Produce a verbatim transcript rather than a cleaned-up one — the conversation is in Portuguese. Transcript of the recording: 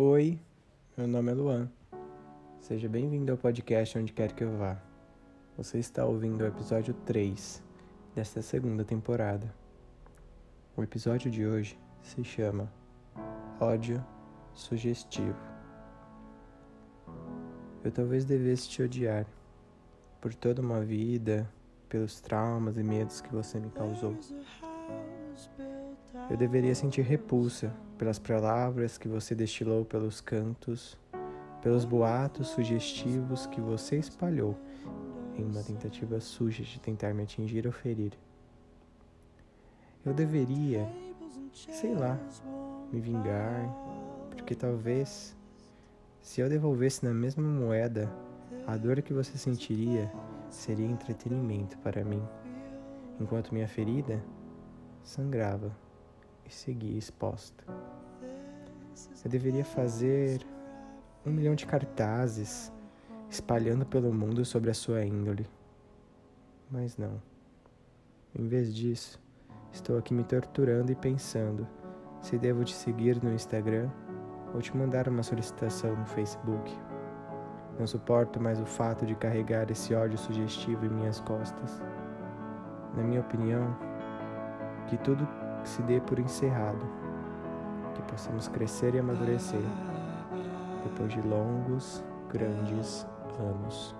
Oi, meu nome é Luan. Seja bem-vindo ao podcast Onde Quer Que Eu Vá. Você está ouvindo o episódio três desta segunda temporada. O episódio de hoje se chama Ódio Sugestivo. Eu talvez devesse te odiar por toda uma vida, pelos traumas e medos que você me causou. Eu deveria sentir repulsa pelas palavras que você destilou pelos cantos, pelos boatos sugestivos que você espalhou em uma tentativa suja de tentar me atingir ou ferir. Eu deveria, sei lá, me vingar, porque talvez, se eu devolvesse na mesma moeda, a dor que você sentiria seria entretenimento para mim, enquanto minha ferida sangrava e seguia exposta. Eu deveria fazer um milhão de cartazes espalhando pelo mundo sobre a sua índole. Mas não. Em vez disso, estou aqui me torturando e pensando se devo te seguir no Instagram ou te mandar uma solicitação no Facebook. Não suporto mais o fato de carregar esse ódio sugestivo em minhas costas. Na minha opinião, que tudo se dê por encerrado, que possamos crescer e amadurecer depois de longos, grandes anos.